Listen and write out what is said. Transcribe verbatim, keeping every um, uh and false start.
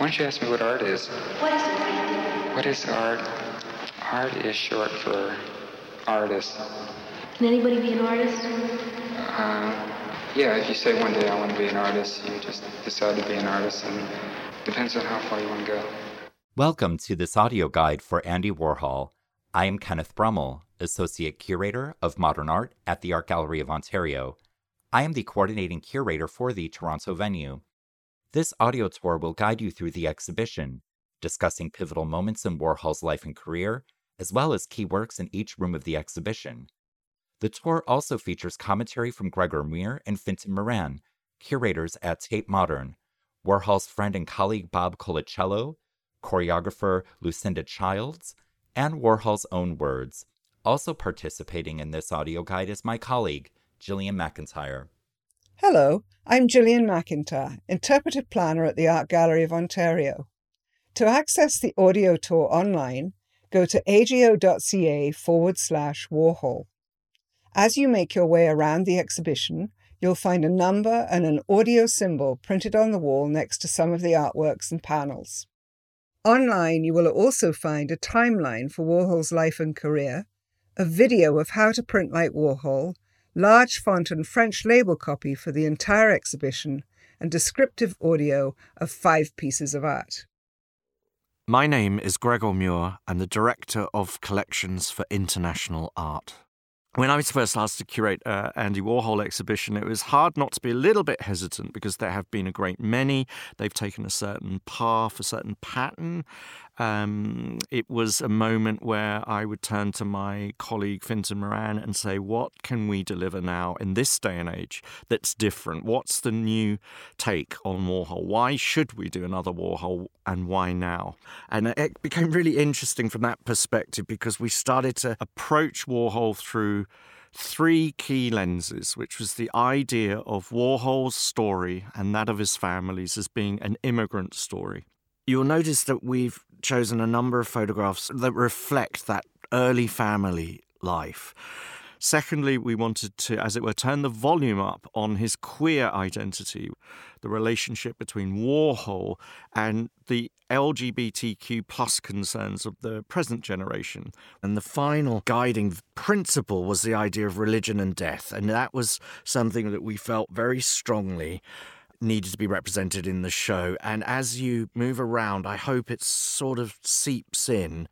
Why don't you ask me what art is? What is art? What is art? Art is short for artist. Can anybody be an artist? Uh, yeah, if you say one day I want to be an artist, you just decide to be an artist, and it depends on how far you want to go. Welcome to this audio guide for Andy Warhol. I am Kenneth Brummel, Associate Curator of Modern Art at the Art Gallery of Ontario. I am the coordinating curator for the Toronto venue. This audio tour will guide you through the exhibition, discussing pivotal moments in Warhol's life and career, as well as key works in each room of the exhibition. The tour also features commentary from Gregor Muir and Fintan Moran, curators at Tate Modern, Warhol's friend and colleague Bob Colacello, choreographer Lucinda Childs, and Warhol's own words. Also participating in this audio guide is my colleague, Gillian McIntyre. Hello, I'm Gillian McIntyre, Interpretive Planner at the Art Gallery of Ontario. To access the audio tour online, go to ago.ca forward slash Warhol. As you make your way around the exhibition, you'll find a number and an audio symbol printed on the wall next to some of the artworks and panels. Online, you will also find a timeline for Warhol's life and career, a video of how to print like Warhol, large font and French label copy for the entire exhibition, and descriptive audio of five pieces of art. My name is Gregor Muir. I'm the Director of Collections for International Art. When I was first asked to curate uh, Andy Warhol exhibition, it was hard not to be a little bit hesitant because there have been a great many. They've taken a certain path, a certain pattern. Um, it was a moment where I would turn to my colleague Fintan Moran and say, what can we deliver now in this day and age that's different? What's the new take on Warhol? Why should we do another Warhol and why now? And it became really interesting from that perspective because we started to approach Warhol through three key lenses, which was the idea of Warhol's story and that of his family's as being an immigrant story. You'll notice that we've chosen a number of photographs that reflect that early family life. Secondly, we wanted to, as it were, turn the volume up on his queer identity, the relationship between Warhol and the L G B T Q plus concerns of the present generation. And the final guiding principle was the idea of religion and death. And that was something that we felt very strongly needed to be represented in the show. And as you move around, I hope it sort of seeps in